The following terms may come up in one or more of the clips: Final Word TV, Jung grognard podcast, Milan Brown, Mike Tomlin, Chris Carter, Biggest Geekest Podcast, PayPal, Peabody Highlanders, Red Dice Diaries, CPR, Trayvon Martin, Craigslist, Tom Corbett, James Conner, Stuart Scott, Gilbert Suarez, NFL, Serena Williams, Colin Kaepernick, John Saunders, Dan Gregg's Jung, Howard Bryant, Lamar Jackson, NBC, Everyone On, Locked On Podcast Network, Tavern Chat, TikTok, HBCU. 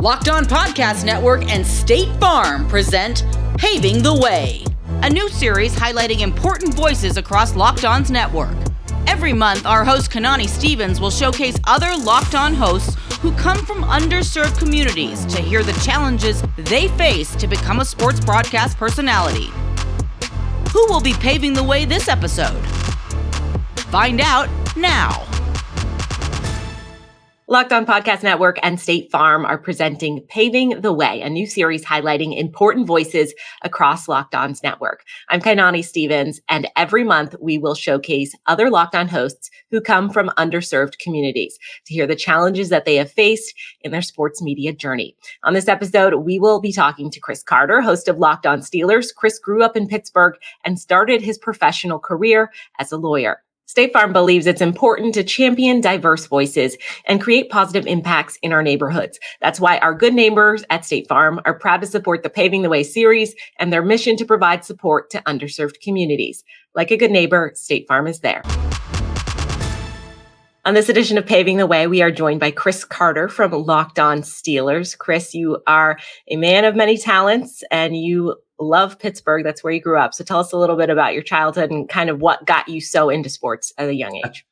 Locked On Podcast Network and State Farm present Paving the Way, a new series highlighting important voices across Locked On's network. Every month, our host Kainani Stevens will showcase other Locked On hosts who come from underserved communities to hear the challenges they face to become a sports broadcast personality. Who will be paving the way this episode? Find out now. Locked On Podcast Network and State Farm are presenting Paving the Way, a new series highlighting important voices across Locked On's network. I'm Kainani Stevens, and every month we will showcase other Locked On hosts who come from underserved communities to hear the challenges that they have faced in their sports media journey. On this episode, we will be talking to Chris Carter, host of Locked On Steelers. Chris grew up in Pittsburgh and started his professional career as a lawyer. State Farm believes it's important to champion diverse voices and create positive impacts in our neighborhoods. That's why our good neighbors at State Farm are proud to support the Paving the Way series and their mission to provide support to underserved communities. Like a good neighbor, State Farm is there. On this edition of Paving the Way, we are joined by Chris Carter from Locked On Steelers. Chris, you are a man of many talents and you love Pittsburgh. That's where you grew up. So tell us a little bit about your childhood and kind of what got you so into sports at a young age.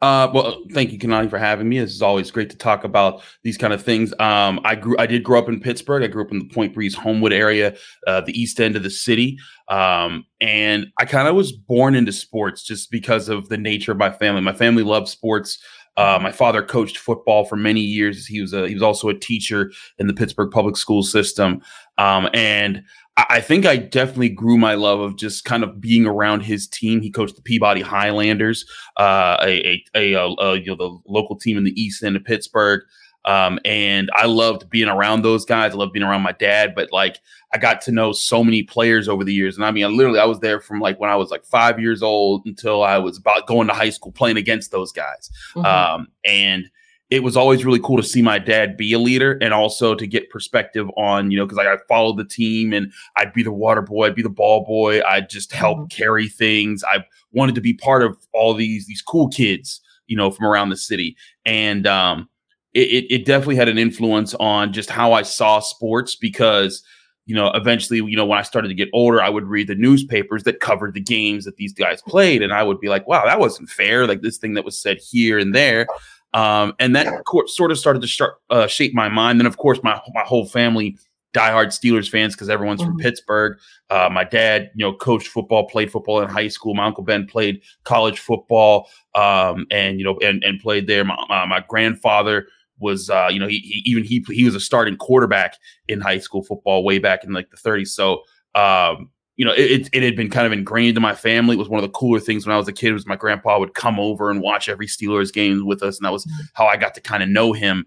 Well, thank you, Kainani, for having me. It's always great to talk about these kind of things. I did grow up in Pittsburgh. I grew up in the Point Breeze, Homewood area, the east end of the city. And I kind of was born into sports just because of the nature of my family. My family loved sports. My father coached football for many years. He was also a teacher in the Pittsburgh public school system. And I think I definitely grew my love of just kind of being around his team. He coached the Peabody Highlanders, the local team in the east end of Pittsburgh. And I loved being around those guys. I loved being around my dad, but like I got to know so many players over the years. And I mean, I was there from like when I was like 5 years old until I was about going to high school playing against those guys. Mm-hmm. And it was always really cool to see my dad be a leader and also to get perspective on, because I followed the team and I'd be the water boy, I'd be the ball boy. I'd just help carry things. I wanted to be part of all these cool kids, from around the city. And, It definitely had an influence on just how I saw sports because, eventually, when I started to get older, I would read the newspapers that covered the games that these guys played. And I would be like, wow, that wasn't fair. Like this thing that was said here and there. And that sort of started to shape my mind. Then, of course, my whole family, diehard Steelers fans, because everyone's from Pittsburgh. My dad, coached football, played football in high school. My Uncle Ben played college football and played there. My grandfather was, he was a starting quarterback in high school football way back in like the 30s. So, it had been kind of ingrained in my family. It was one of the cooler things when I was a kid was my grandpa would come over and watch every Steelers game with us. And that was how I got to kind of know him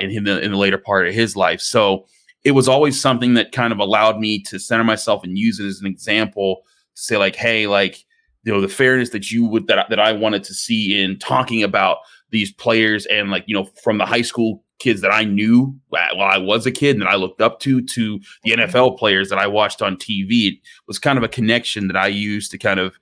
in the later part of his life. So it was always something that kind of allowed me to center myself and use it as an example to say like, hey, like, the fairness that you would, that I wanted to see in talking about these players and like, from the high school kids that I knew while I was a kid and that I looked up to the NFL players that I watched on TV. It was kind of a connection that I used to kind of,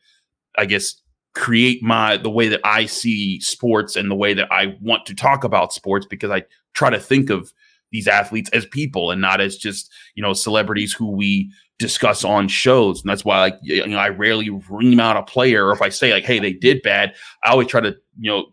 I guess, create the way that I see sports and the way that I want to talk about sports, because I try to think of these athletes as people and not as just, celebrities who we discuss on shows. And that's why I rarely ream out a player, or if I say like, hey, they did bad, I always try to,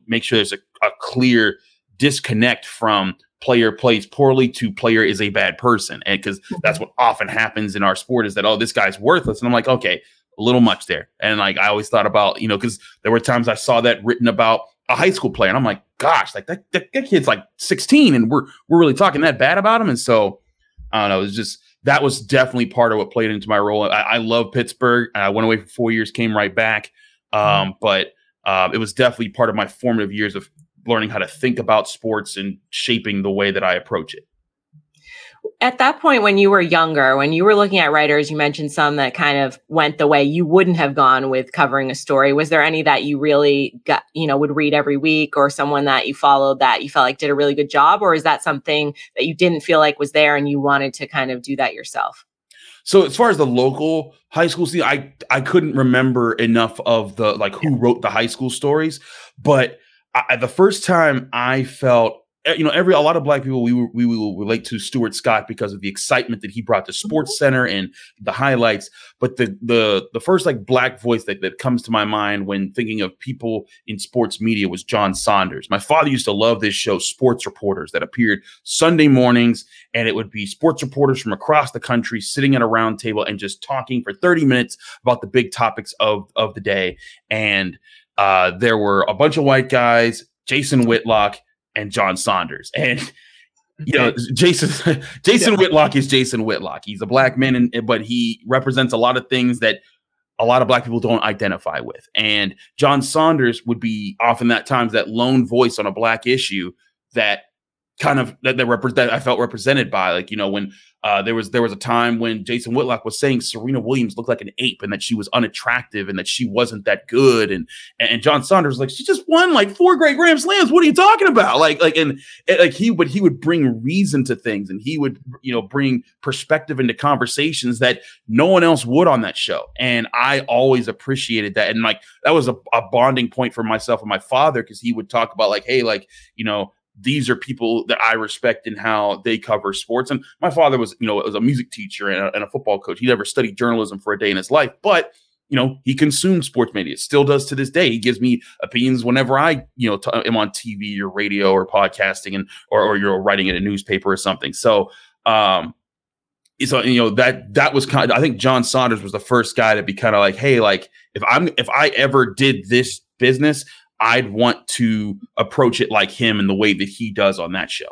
make sure there's a clear disconnect from player plays poorly to player is a bad person. And because that's what often happens in our sport is that, oh, this guy's worthless. And I'm like, okay, a little much there. And like, I always thought about, because there were times I saw that written about a high school player and I'm like, gosh, like that kid's like 16 and we're really talking that bad about him. And so I don't know, it was just, that was definitely part of what played into my role. I love Pittsburgh. I went away for 4 years, came right back. But it was definitely part of my formative years of learning how to think about sports and shaping the way that I approach it. At that point, when you were younger, when you were looking at writers, you mentioned some that kind of went the way you wouldn't have gone with covering a story. Was there any that you really got, would read every week, or someone that you followed that you felt like did a really good job? Or is that something that you didn't feel like was there and you wanted to kind of do that yourself? So as far as the local high school scene, I couldn't remember enough of the who wrote the high school stories. But the first time I felt you know, every a lot of black people we will relate to Stuart Scott because of the excitement that he brought to Sports Center and the highlights. But the first like black voice that comes to my mind when thinking of people in sports media was John Saunders. My father used to love this show, Sports Reporters, that appeared Sunday mornings, and it would be sports reporters from across the country sitting at a round table and just talking for 30 minutes about the big topics of the day. And there were a bunch of white guys, Jason Whitlock and John Saunders. And, you know, Jason Whitlock is Jason Whitlock. He's a black man, but he represents a lot of things that a lot of black people don't identify with. And John Saunders would be often at times that lone voice on a black issue that kind of that I felt represented by, like, you know, when there was a time when Jason Whitlock was saying Serena Williams looked like an ape and that she was unattractive and that she wasn't that good, and John Saunders was like, she just won like 4 great Grand Slams, what are you talking about? He would bring reason to things, and he would, you know, bring perspective into conversations that no one else would on that show. And I always appreciated that, and like that was a bonding point for myself and my father, because he would talk about like, hey, like, you know, these are people that I respect in how they cover sports. And my father was, you know, was a music teacher and a football coach. He never studied journalism for a day in his life, but, you know, he consumed sports media, still does to this day. He gives me opinions whenever I, you know, am on TV or radio or podcasting, and, or you're writing in a newspaper or something. So, you know, that was kind of, I think John Saunders was the first guy to be kind of like, hey, like if I ever did this business, I'd want to approach it like him and the way that he does on that show.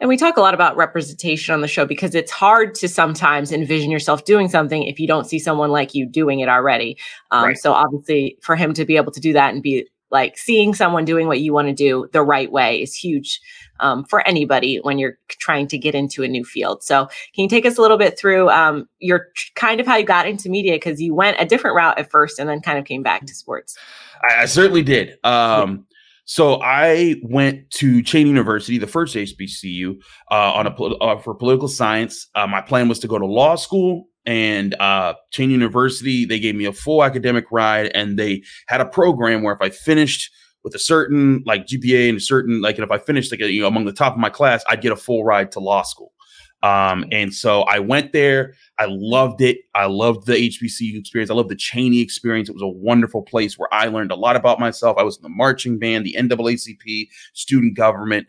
And we talk a lot about representation on the show because it's hard to sometimes envision yourself doing something if you don't see someone like you doing it already. Right. So obviously for him to be able to do that and be like seeing someone doing what you want to do the right way is huge for anybody when you're trying to get into a new field. So can you take us a little bit through your kind of how you got into media? Because you went a different route at first and then kind of came back to sports. I certainly did. So I went to Cheyney University, the first HBCU, for political science. My plan was to go to law school, and Cheyney University, they gave me a full academic ride, and they had a program where if I finished with a certain like GPA and a certain like, and if I finished like, you know, among the top of my class, I'd get a full ride to law school. And so I went there. I loved it. I loved the HBCU experience. I loved the Cheyney experience. It was a wonderful place where I learned a lot about myself. I was in the marching band, the NAACP, student government.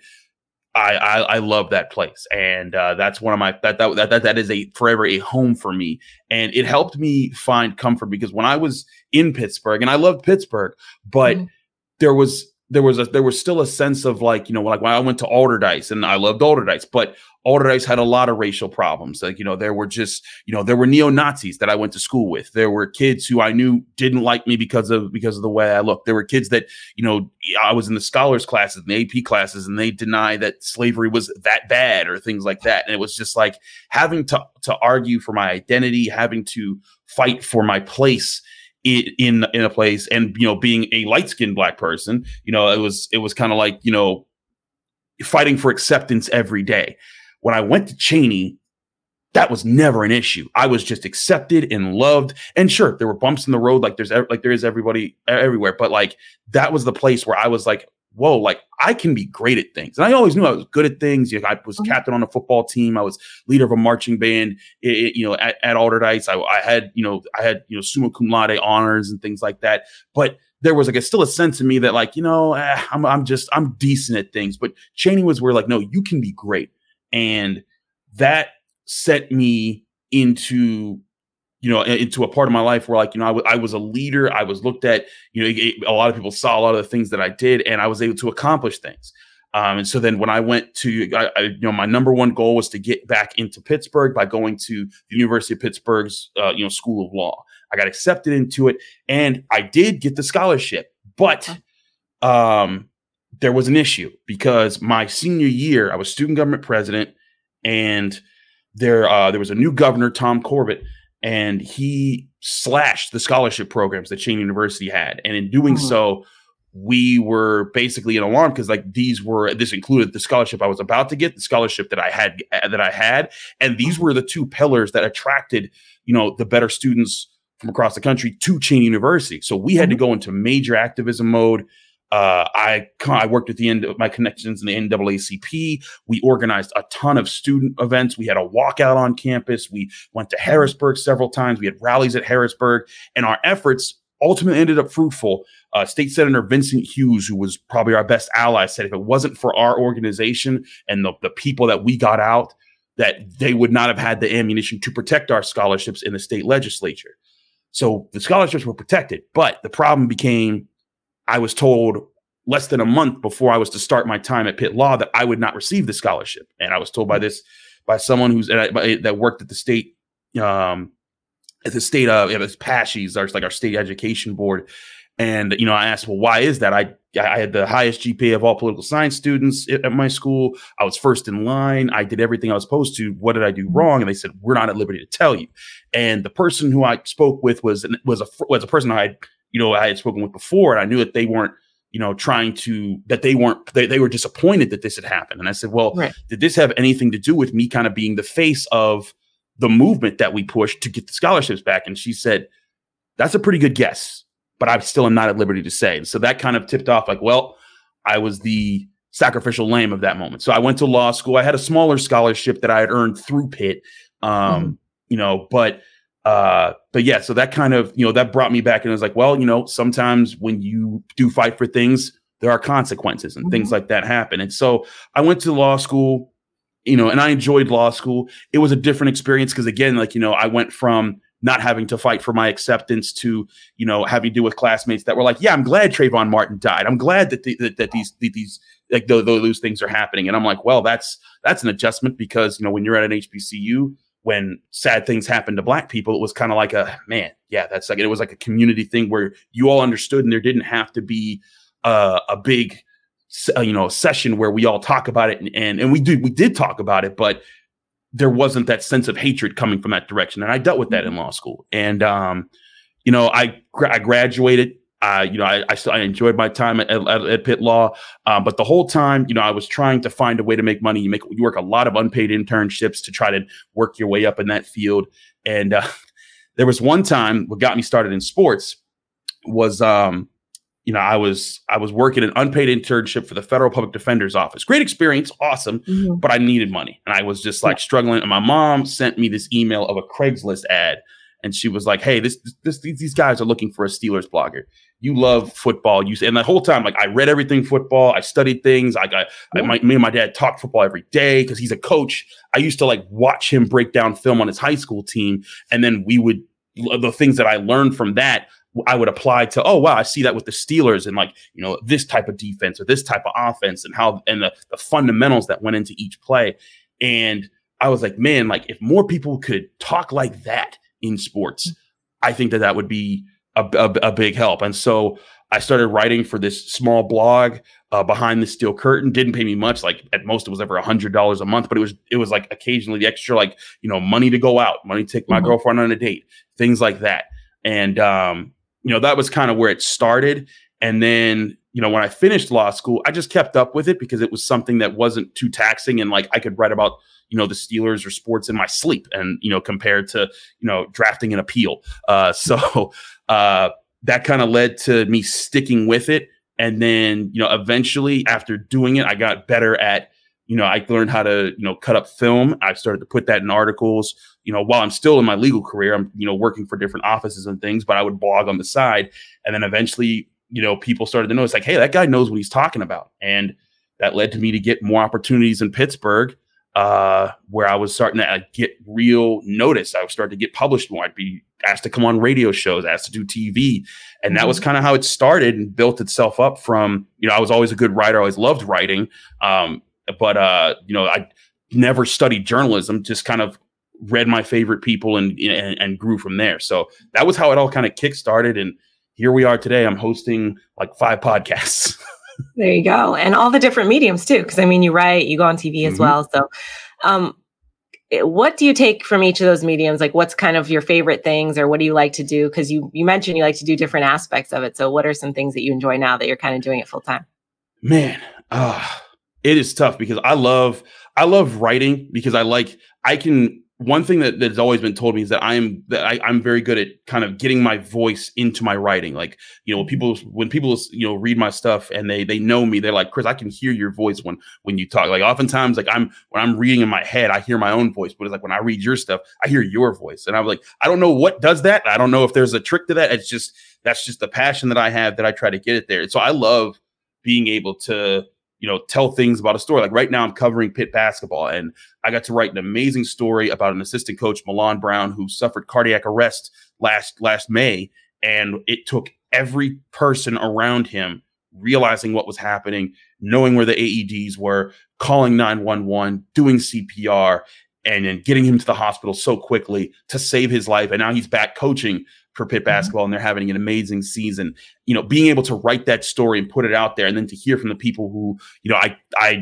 I love that place. And that's one of my that is a forever a home for me. And it helped me find comfort, because when I was in Pittsburgh, and I loved Pittsburgh, but there was still a sense of like, you know, like when I went to Alderdice, and I loved Alderdice, but Alderdice had a lot of racial problems. Like, you know, there were just, you know, there were neo-Nazis that I went to school with. There were kids who I knew didn't like me because of the way I looked. There were kids that, you know, I was in the scholars classes and the AP classes, and they deny that slavery was that bad or things like that. And it was just like having to argue for my identity, having to fight for my place in a place, and, you know, being a light-skinned black person, you know, it was kind of like, you know, fighting for acceptance every day. When I went to Cheyney, that was never an issue. I was just accepted and loved. And sure, there were bumps in the road, like there is everybody everywhere, but like that was the place where I was like, whoa, like I can be great at things. And I always knew I was good at things. You know, I was captain on a football team. I was leader of a marching band, you know, at Alderdice. I had summa cum laude honors and things like that. But there was like still a sense in me that like, you know, I'm decent at things. But Cheyney was where like, no, you can be great. And that set me into, you know, into a part of my life where like, you know, I was a leader. I was looked at, you know, a lot of people saw a lot of the things that I did, and I was able to accomplish things. And so then when I went to, you know, my number one goal was to get back into Pittsburgh by going to the University of Pittsburgh's, you know, School of Law. I got accepted into it, and I did get the scholarship, but, there was an issue because my senior year, I was student government president, and there was a new governor, Tom Corbett, and he slashed the scholarship programs that Cheyney University had. And in doing so, we were basically in alarm, because like this included the scholarship I was about to get, the scholarship that I had. And these were the two pillars that attracted, you know, the better students from across the country to Cheyney University. So we had to go into major activism mode. I worked at the end of my connections in the NAACP. We organized a ton of student events. We had a walkout on campus. We went to Harrisburg several times. We had rallies at Harrisburg, and our efforts ultimately ended up fruitful. State Senator Vincent Hughes, who was probably our best ally, said if it wasn't for our organization and the people that we got out, that they would not have had the ammunition to protect our scholarships in the state legislature. So the scholarships were protected, but the problem became, I was told less than a month before I was to start my time at Pitt Law that I would not receive the scholarship. And I was told by someone that worked at the state, it was PASHES, like our state education board. And, I asked, well, why is that? I had the highest GPA of all political science students at my school. I was first in line. I did everything I was supposed to. What did I do wrong? And they said, we're not at liberty to tell you. And the person who I spoke with was a person I had spoken with before, and I knew that they weren't, they were disappointed that this had happened. And I said, well, right. Did this have anything to do with me kind of being the face of the movement that we pushed to get the scholarships back? And she said, that's a pretty good guess, but I'm still not at liberty to say. And so that kind of tipped off like, well, I was the sacrificial lamb of that moment. So I went to law school. I had a smaller scholarship that I had earned through Pitt, but yeah, so that kind of, that brought me back, and I was like, well, sometimes when you do fight for things, there are consequences and things like that happen. And so I went to law school, and I enjoyed law school. It was a different experience because, again, I went from not having to fight for my acceptance to, having to do with classmates that were like, yeah, I'm glad Trayvon Martin died. I'm glad that those things are happening. And I'm like, well, that's an adjustment because, when you're at an HBCU, when sad things happened to Black people, it was kind of like it was like a community thing where you all understood, and there didn't have to be a big, session where we all talk about it. And we did talk about it, but there wasn't that sense of hatred coming from that direction. And I dealt with that in law school. And, I graduated. I enjoyed my time at Pitt Law, but the whole time, I was trying to find a way to make money. You work a lot of unpaid internships to try to work your way up in that field. And there was one time, what got me started in sports was, I was working an unpaid internship for the Federal Public Defender's Office. Great experience, awesome, but I needed money, and I was just struggling. And my mom sent me this email of a Craigslist ad. And she was like, hey, these guys are looking for a Steelers blogger. You love football. And the whole time, I read everything football. I studied things. Me and my dad talked football every day because he's a coach. I used to watch him break down film on his high school team. And then the things that I learned from that, I would apply to, oh, wow, I see that with the Steelers and this type of defense or this type of offense and how, and the fundamentals that went into each play. And I was like, man, if more people could talk like that in sports, I think that would be a big help. And so I started writing for this small blog, Behind the Steel Curtain. Didn't pay me much. At most it was ever $100 a month, but it was occasionally the extra, money to go out, money to take my girlfriend on a date, things like that. And, that was kind of where it started. And then, when I finished law school, I just kept up with it because it was something that wasn't too taxing. And I could write about, the Steelers or sports in my sleep, and, compared to, drafting an appeal. So that kind of led to me sticking with it. And then, eventually after doing it, I got better at, I learned how to, cut up film. I started to put that in articles, while I'm still in my legal career, I'm, working for different offices and things, but I would blog on the side. And then eventually, people started to notice hey, that guy knows what he's talking about. And that led to me to get more opportunities in Pittsburgh, where I was starting to get real notice. I would start to get published more. I'd be asked to come on radio shows, asked to do TV. And that was kind of how it started and built itself up from, I was always a good writer. I always loved writing. But I never studied journalism, just kind of read my favorite people and grew from there. So that was how it all kind of kickstarted. And here we are today. I'm hosting 5 podcasts. There you go. And all the different mediums too. Cause you write, you go on TV as well. So, what do you take from each of those mediums? What's kind of your favorite things, or what do you like to do? Cause you mentioned you like to do different aspects of it. So what are some things that you enjoy now that you're kind of doing it full time? Man, it is tough because I love writing because I can one thing that's always been told me is that I'm very good at kind of getting my voice into my writing. Like, you know, when people, you know, read my stuff and they know me, they're like, Chris, I can hear your voice when you talk. Like oftentimes, like when I'm reading in my head, I hear my own voice, but it's like when I read your stuff, I hear your voice. And I'm like, I don't know what does that. I don't know if there's a trick to that. It's just, that's just the passion that I have that I try to get it there. And so I love being able to, you know, tell things about a story. Like right now I'm covering Pitt basketball and I got to write an amazing story about an assistant coach, Milan Brown, who suffered cardiac arrest last May. And it took every person around him realizing what was happening, knowing where the AEDs were, calling 911, doing CPR, and then getting him to the hospital so quickly to save his life. And now he's back coaching for Pitt basketball and they're having an amazing season. You know, being able to write that story and put it out there and then to hear from the people who, you know,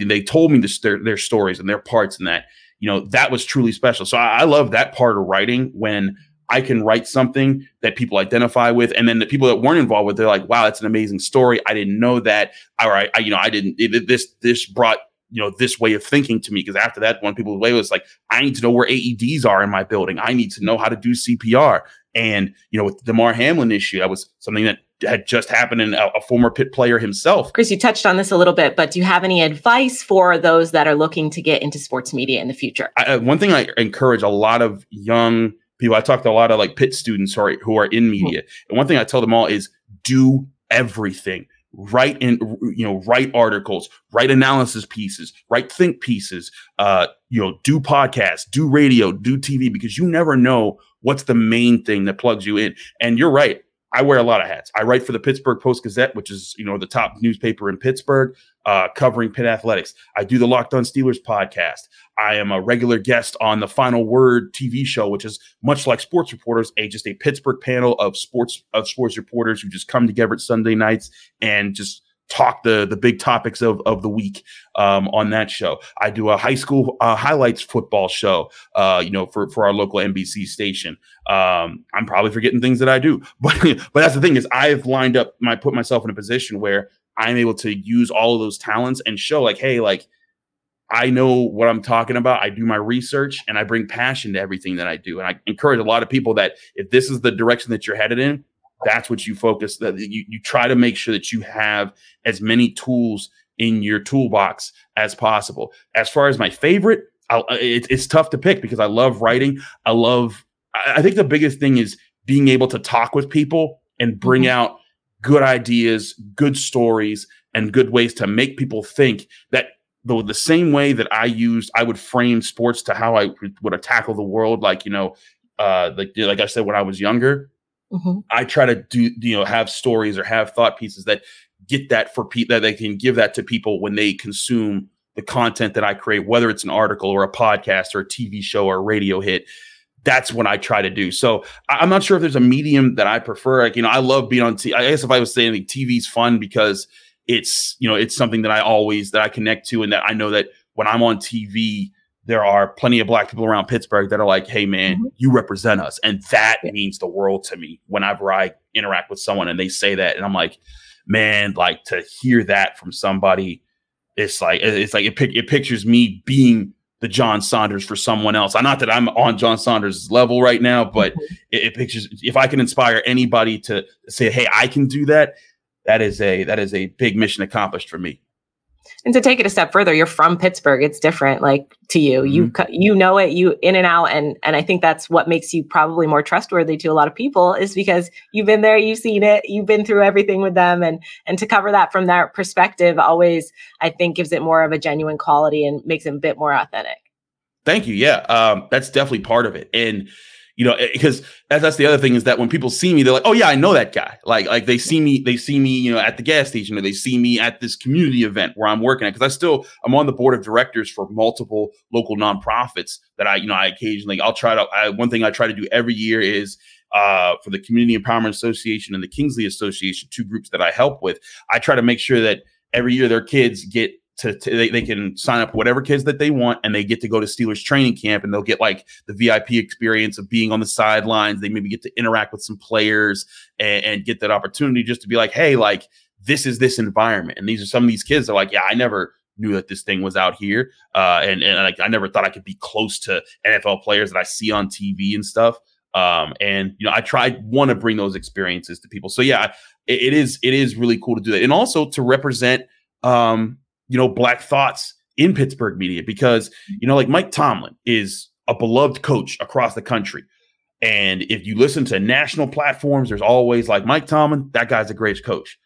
they told me their stories and their parts in that, you know, that was truly special. So I love that part of writing when I can write something that people identify with. And then the people that weren't involved with, they're like, wow, that's an amazing story. I didn't know that. All right. This brought, you know, this way of thinking to me. Because after that, one people way was like, I need to know where AEDs are in my building. I need to know how to do CPR. And, you know, with the Damar Hamlin issue, that was something that had just happened in a former Pitt player himself. Chris, you touched on this a little bit, but do you have any advice for those that are looking to get into sports media in the future? One thing I encourage a lot of young people, I talk to a lot of like Pitt students who are in media. Mm-hmm. And one thing I tell them all is do everything. Write articles, write analysis pieces, write think pieces, do podcasts, do radio, do TV, because you never know what's the main thing that plugs you in. And you're right. I wear a lot of hats. I write for the Pittsburgh Post-Gazette, which is, you know, the top newspaper in Pittsburgh, covering Pitt athletics. I do the Locked On Steelers podcast. I am a regular guest on the Final Word TV show, which is much like Sports Reporters, just a Pittsburgh panel of sports reporters who just come together at Sunday nights and just talk the big topics of the week on that show. I do a high school highlights football show, for our local NBC station. I'm probably forgetting things that I do, but that's the thing is I've lined up put myself in a position where I'm able to use all of those talents and show like, hey, like I know what I'm talking about. I do my research and I bring passion to everything that I do. And I encourage a lot of people that if this is the direction that you're headed in, that's what you focus, that you try to make sure that you have as many tools in your toolbox as possible. As far as my favorite, it's tough to pick because I love writing. I think the biggest thing is being able to talk with people and bring out good ideas, good stories, and good ways to make people think that the same way that I would frame sports to how I would tackle the world. Like, you know, like I said, when I was younger, mm-hmm. I try to do, you know, have stories or have thought pieces that get that for people that they can give that to people when they consume the content that I create, whether it's an article or a podcast or a TV show or a radio hit. That's what I try to do. So I'm not sure if there's a medium that I prefer. Like, you know, I love being on TV. I guess if I was saying like, TV's fun because it's, you know, it's something that I connect to and that I know that when I'm on TV, there are plenty of Black people around Pittsburgh that are like, hey, man, you represent us. And that means the world to me whenever I interact with someone and they say that. And I'm like, man, like to hear that from somebody, it's like it pictures me being the John Saunders for someone else. Not that I'm on John Saunders' level right now, but it pictures if I can inspire anybody to say, hey, I can do that. That is a big mission accomplished for me. And to take it a step further, you're from Pittsburgh. It's different, like to you. Mm-hmm. You know it. You in and out, and I think that's what makes you probably more trustworthy to a lot of people is because you've been there, you've seen it, you've been through everything with them, and to cover that from their perspective always, I think, gives it more of a genuine quality and makes it a bit more authentic. Thank you. Yeah, that's definitely part of it, and. You know, because that's the other thing is that when people see me, they're like, oh, yeah, I know that guy. Like they see me, you know, at the gas station or they see me at this community event where I'm working at. Because I'm on the board of directors for multiple local nonprofits that one thing I try to do every year is for the Community Empowerment Association and the Kingsley Association, two groups that I help with. I try to make sure that every year their kids get they can sign up whatever kids that they want and they get to go to Steelers training camp and they'll get like the VIP experience of being on the sidelines. They maybe get to interact with some players and get that opportunity just to be like, hey, like this is this environment. And these are some of these kids are like, yeah, I never knew that this thing was out here. And I never thought I could be close to NFL players that I see on TV and stuff. I want to bring those experiences to people. So yeah, it is really cool to do that. And also to represent, Black thoughts in Pittsburgh media, because, Mike Tomlin is a beloved coach across the country. And if you listen to national platforms, there's always Mike Tomlin, that guy's the greatest coach.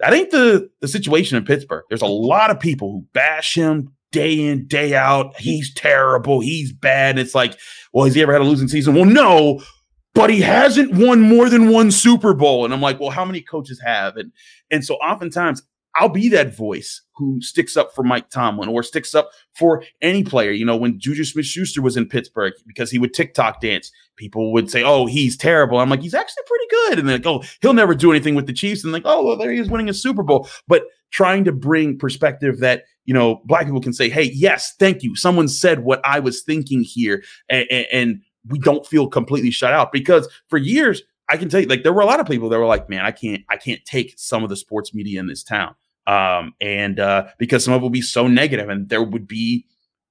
That ain't the situation in Pittsburgh. There's a lot of people who bash him day in, day out. He's terrible. He's bad. And it's has he ever had a losing season? Well, no, but he hasn't won more than one Super Bowl. And I'm how many coaches have? And so oftentimes I'll be that voice who sticks up for Mike Tomlin or sticks up for any player. When Juju Smith-Schuster was in Pittsburgh, because he would TikTok dance, people would say, oh, he's terrible. I'm he's actually pretty good. And they're oh, he'll never do anything with the Chiefs. And oh, well, there he is winning a Super Bowl. But trying to bring perspective that, Black people can say, hey, yes, thank you. Someone said what I was thinking here. And we don't feel completely shut out, because for years, I can tell you, there were a lot of people that were man, I can't take some of the sports media in this town. And because some of it would be so negative, and there would be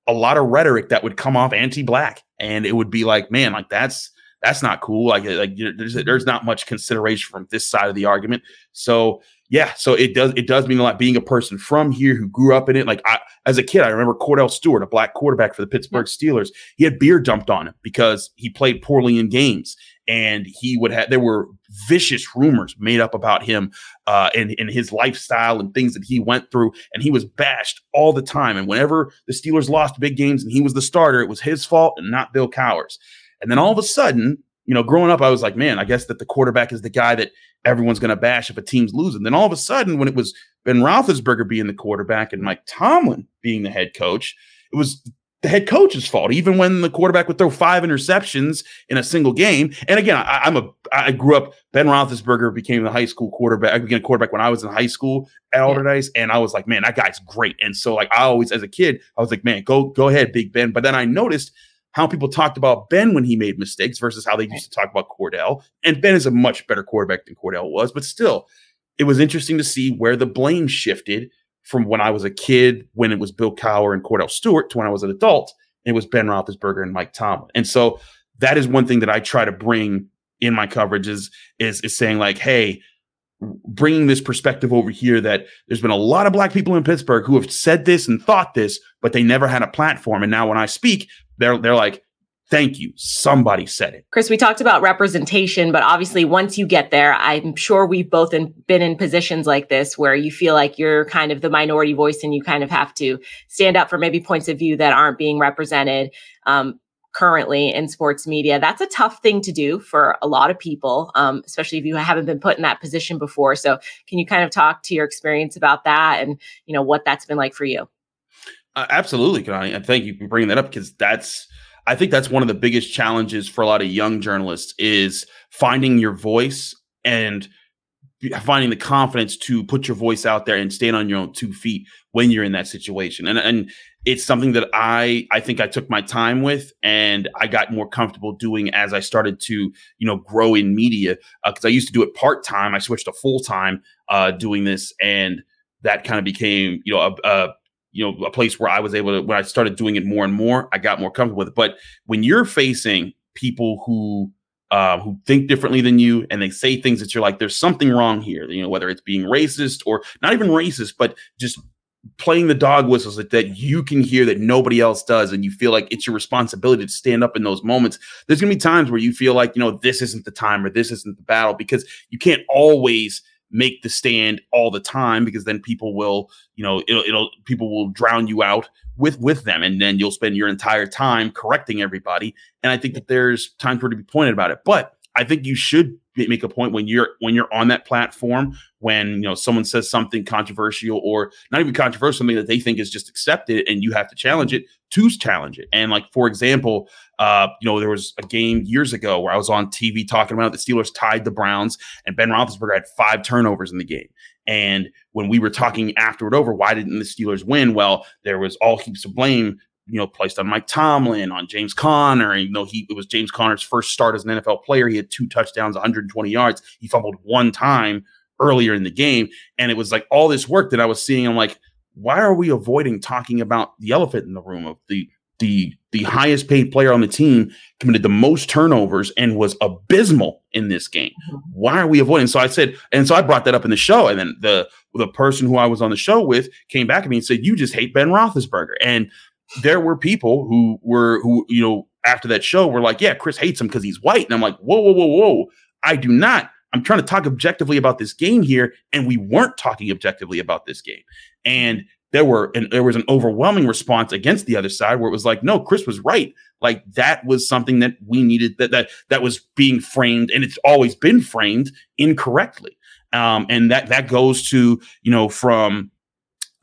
a lot of rhetoric that would come off anti-Black, and it would be that's not cool. There's not much consideration from this side of the argument. So yeah, it does mean a lot being a person from here who grew up in it. As a kid, I remember Cordell Stewart, a Black quarterback for the Pittsburgh Steelers. He had beer dumped on him because he played poorly in games, and there were vicious rumors made up about him and his lifestyle and things that he went through, and he was bashed all the time. And whenever the Steelers lost big games and he was the starter, it was his fault and not Bill Cowher's. And then all of a sudden, growing up, I was I guess that the quarterback is the guy that everyone's going to bash if a team's losing. Then all of a sudden, when it was Ben Roethlisberger being the quarterback and Mike Tomlin being the head coach, it was the head coach's fault, even when the quarterback would throw 5 interceptions in a single game. And again, I grew up, Ben Roethlisberger became the high school quarterback. I became a quarterback when I was in high school at Alderdice. And I was that guy's great. And so I always, as a kid, I was go ahead, Big Ben. But then I noticed how people talked about Ben when he made mistakes versus how they used to talk about Cordell. And Ben is a much better quarterback than Cordell was, but still, it was interesting to see where the blame shifted from when I was a kid, when it was Bill Cowher and Cordell Stewart, to when I was an adult, and it was Ben Roethlisberger and Mike Tomlin. And so that is one thing that I try to bring in my coverage is saying hey, bringing this perspective over here that there's been a lot of Black people in Pittsburgh who have said this and thought this, but they never had a platform. And now when I speak, they're thank you. Somebody said it. Chris, we talked about representation, but obviously once you get there, I'm sure we've both been in positions like this where you feel you're kind of the minority voice and you kind of have to stand up for maybe points of view that aren't being represented currently in sports media. That's a tough thing to do for a lot of people, especially if you haven't been put in that position before. So can you kind of talk to your experience about that and what that's been like for you? Absolutely, Kainani. And thank you for bringing that up, because I think that's one of the biggest challenges for a lot of young journalists is finding your voice and finding the confidence to put your voice out there and stand on your own 2 feet when you're in that situation. And it's something that I think I took my time with, and I got more comfortable doing as I started to, grow in media, because I used to do it part-time. I switched to full-time doing this, and that kind of became, a place where I was able to, when I started doing it more and more, I got more comfortable with it. But when you're facing people who think differently than you, and they say things that you're there's something wrong here, whether it's being racist or not even racist, but just playing the dog whistles that you can hear that nobody else does. And you feel it's your responsibility to stand up in those moments. There's going to be times where you feel this isn't the time, or this isn't the battle, because you can't always make the stand all the time, because then people will, people will drown you out with them. And then you'll spend your entire time correcting everybody. And I think that there's times where to be pointed about it, but I think you should make a point when you're on that platform, when, someone says something controversial, or not even controversial, something that they think is just accepted, and you have to challenge it, to challenge it. And for example, there was a game years ago where I was on TV talking about the Steelers tied the Browns, and Ben Roethlisberger had 5 turnovers in the game. And when we were talking afterward over, why didn't the Steelers win? Well, there was all heaps of blame, placed on Mike Tomlin, on James Conner. And it was James Conner's first start as an NFL player. He had 2 touchdowns, 120 yards. He fumbled 1 time earlier in the game. And it was all this work that I was seeing. I'm why are we avoiding talking about the elephant in the room of the highest paid player on the team committed the most turnovers and was abysmal in this game? Why are we avoiding? So I said, and so I brought that up in the show. And then the person who I was on the show with came back at me and said, you just hate Ben Roethlisberger. And there were people who, you know, after that show were like, yeah, Chris hates him because he's white. And I'm like, whoa. I do not. I'm trying to talk objectively about this game here. And we weren't talking objectively about this game. And there was an overwhelming response against the other side where it was like, no, Chris was right. Like that was something that we needed, that was being framed, and it's always been framed incorrectly. And that goes to, you know, from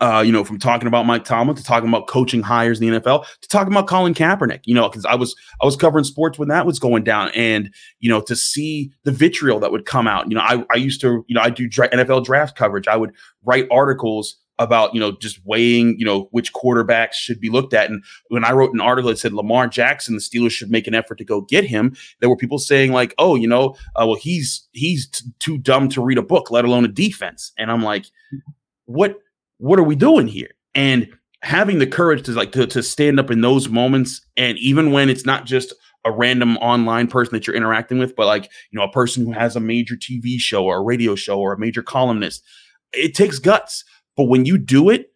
talking about Mike Tomlin to talking about coaching hires in the NFL to talking about Colin Kaepernick, you know, because I was covering sports when that was going down, and, you know, to see the vitriol that would come out, you know, I used to, you know, I do NFL draft coverage. I would write articles about, you know, just weighing, you know, which quarterbacks should be looked at. And when I wrote an article that said Lamar Jackson, the Steelers should make an effort to go get him, there were people saying like, oh, you know, well, he's too dumb to read a book, let alone a defense. And I'm like, what are we doing here? And having the courage to like to stand up in those moments. And even when it's not just a random online person that you're interacting with, but like, you know, a person who has a major TV show or a radio show or a major columnist, it takes guts. But when you do it,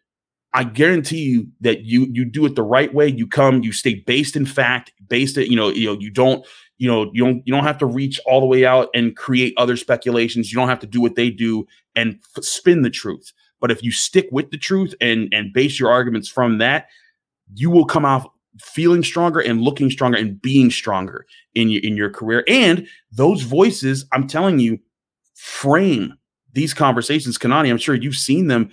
I guarantee you that you do it the right way. You come, you stay based in fact, based in, you know, you don't have to reach all the way out and create other speculations. You don't have to do what they do and spin the truth. But if you stick with the truth and base your arguments from that, you will come off feeling stronger and looking stronger and being stronger in your career. And those voices, I'm telling you, frame these conversations. Kainani, I'm sure you've seen them.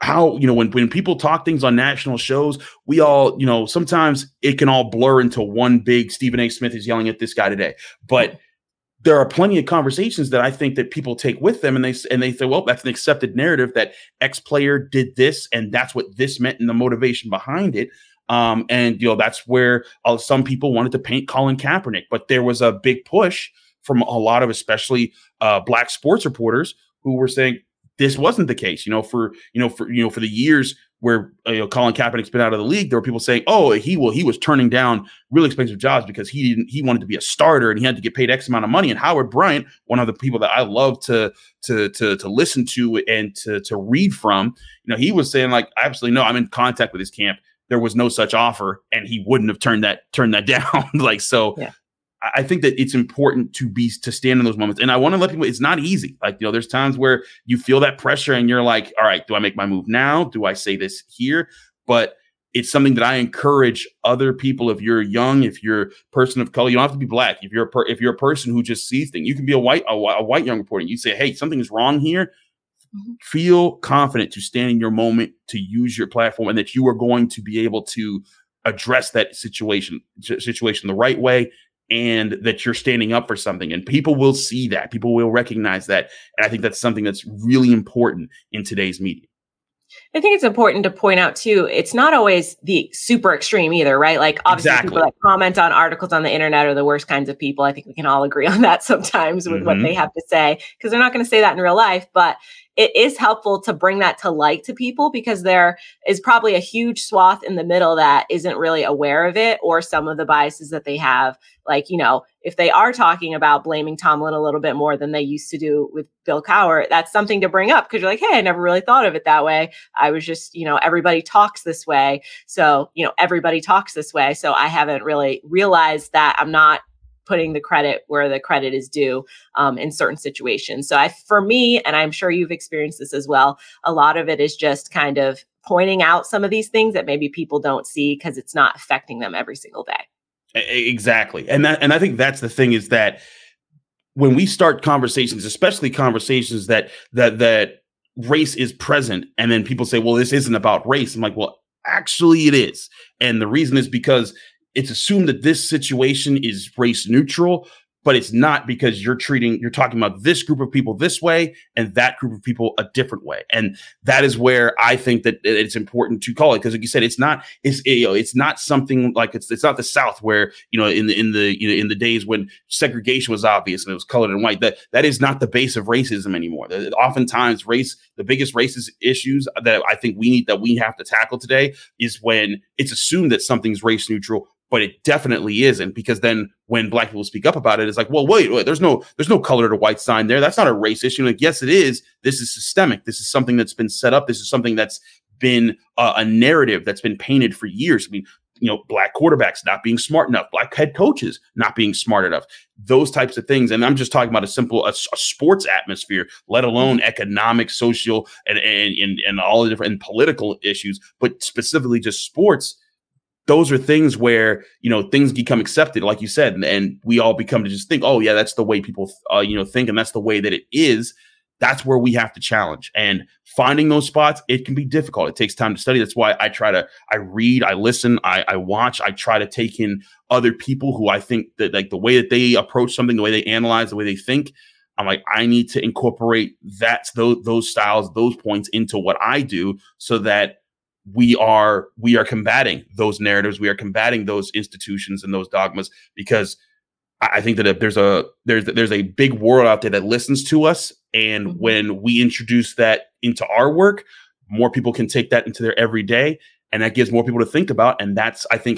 How, you know, when people talk things on national shows, we all, you know, sometimes it can all blur into one big Stephen A. Smith is yelling at this guy today. But there are plenty of conversations that I think that people take with them, and they say, well, that's an accepted narrative that X player did this, and that's what this meant and the motivation behind it. And, you know, that's where some people wanted to paint Colin Kaepernick, but there was a big push from a lot of, especially black sports reporters, who were saying this wasn't the case. You know, for the years where, you know, Colin Kaepernick's been out of the league, there were people saying, "Oh, he was turning down really expensive jobs because he wanted to be a starter and he had to get paid X amount of money." And Howard Bryant, one of the people that I love to listen to and to read from, you know, he was saying like, "Absolutely no, I'm in contact with his camp. There was no such offer, and he wouldn't have turned that down." Like so. Yeah. I think that it's important to stand in those moments. And I want to let people, it's not easy. Like, you know, there's times where you feel that pressure and you're like, all right, do I make my move now? Do I say this here? But it's something that I encourage other people. If you're young, if you're a person of color, you don't have to be black. If you're a person who just sees things, you can be a white young reporter. You say, hey, something is wrong here. Feel confident to stand in your moment, to use your platform, and that you are going to be able to address that situation the right way, and that you're standing up for something, and people will see that, people will recognize that. And I think that's something that's really important in today's media. I think it's important to point out too, it's not always the super extreme either, right? Like obviously People that comment on articles on the internet are the worst kinds of people. I think we can all agree on that sometimes with what they have to say, because they're not going to say that in real life, but it is helpful to bring that to light to people, because there is probably a huge swath in the middle that isn't really aware of it, or some of the biases that they have. Like, you know, if they are talking about blaming Tomlin a little bit more than they used to do with Bill Cowher, that's something to bring up, because you're like, hey, I never really thought of it that way. I was just, you know, everybody talks this way. So, you know, everybody talks this way. So I haven't really realized that I'm not putting the credit where the credit is due in certain situations. So for me, and I'm sure you've experienced this as well, a lot of it is just kind of pointing out some of these things that maybe people don't see because it's not affecting them every single day. Exactly. And I think that's the thing, is that when we start conversations, especially conversations that race is present, and then people say, well, this isn't about race. I'm like, well, actually it is. And the reason is because it's assumed that this situation is race neutral, but it's not because you're talking about this group of people this way and that group of people a different way. And that is where I think that it's important to call it. Cause like you said, it's not something like it's not the South where, in the days when segregation was obvious and it was colored and white, that is not the base of racism anymore. Oftentimes the biggest racist issues that I think we have to tackle today is when it's assumed that something's race neutral, but it definitely isn't, because then when black people speak up about it, it's like, well, wait, there's no color to white sign there. That's not a race issue. Like, yes, it is. This is systemic. This is something that's been set up. This is something that's been a narrative that's been painted for years. I mean, black quarterbacks not being smart enough, black head coaches not being smart enough, those types of things. And I'm just talking about a simple sports atmosphere, let alone economic, social, and all the different and political issues, but specifically just sports. Those are things where, things become accepted, like you said, and we all become to just think, oh, yeah, that's the way people, think, and that's the way that it is. That's where we have to challenge. And finding those spots, it can be difficult. It takes time to study. That's why I read, I listen, I watch, I try to take in other people who I think that, like, the way that they approach something, the way they analyze, the way they think. I'm like, I need to incorporate those styles, those points into what I do, so that we are combating those narratives. We are combating those institutions and those dogmas, because I think that if there's a big world out there that listens to us. And when we introduce that into our work, more people can take that into their everyday. And that gives more people to think about. And that's, I think,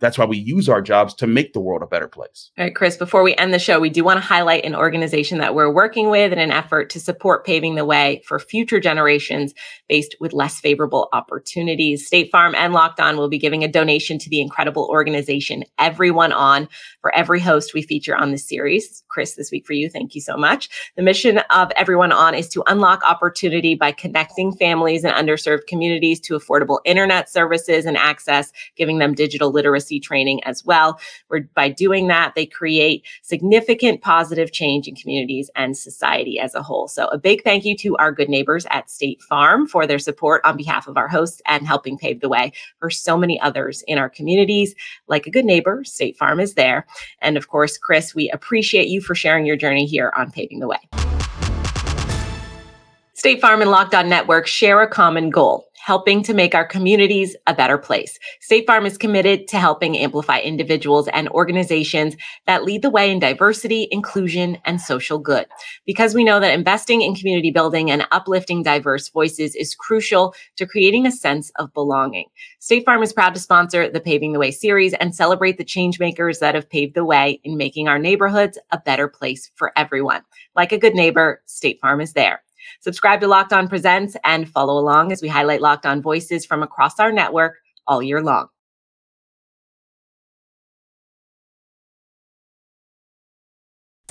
that's why we use our jobs to make the world a better place. All right, Chris, before we end the show, we do want to highlight an organization that we're working with in an effort to support paving the way for future generations faced with less favorable opportunities. State Farm and Locked On will be giving a donation to the incredible organization, Everyone On, for every host we feature on this series. Chris, this week for you, thank you so much. The mission of Everyone On is to unlock opportunity by connecting families and underserved communities to affordable internet services and access, giving them digital literacy training as well. By doing that, they create significant positive change in communities and society as a whole. So a big thank you to our good neighbors at State Farm for their support on behalf of our hosts and helping pave the way for so many others in our communities. Like a good neighbor, State Farm is there. And of course, Chris, we appreciate you for sharing your journey here on Paving the Way. State Farm and Locked On Network share a common goal: helping to make our communities a better place. State Farm is committed to helping amplify individuals and organizations that lead the way in diversity, inclusion, and social good. Because we know that investing in community building and uplifting diverse voices is crucial to creating a sense of belonging. State Farm is proud to sponsor the Paving the Way series and celebrate the changemakers that have paved the way in making our neighborhoods a better place for everyone. Like a good neighbor, State Farm is there. Subscribe to Locked On Presents and follow along as we highlight Locked On voices from across our network all year long.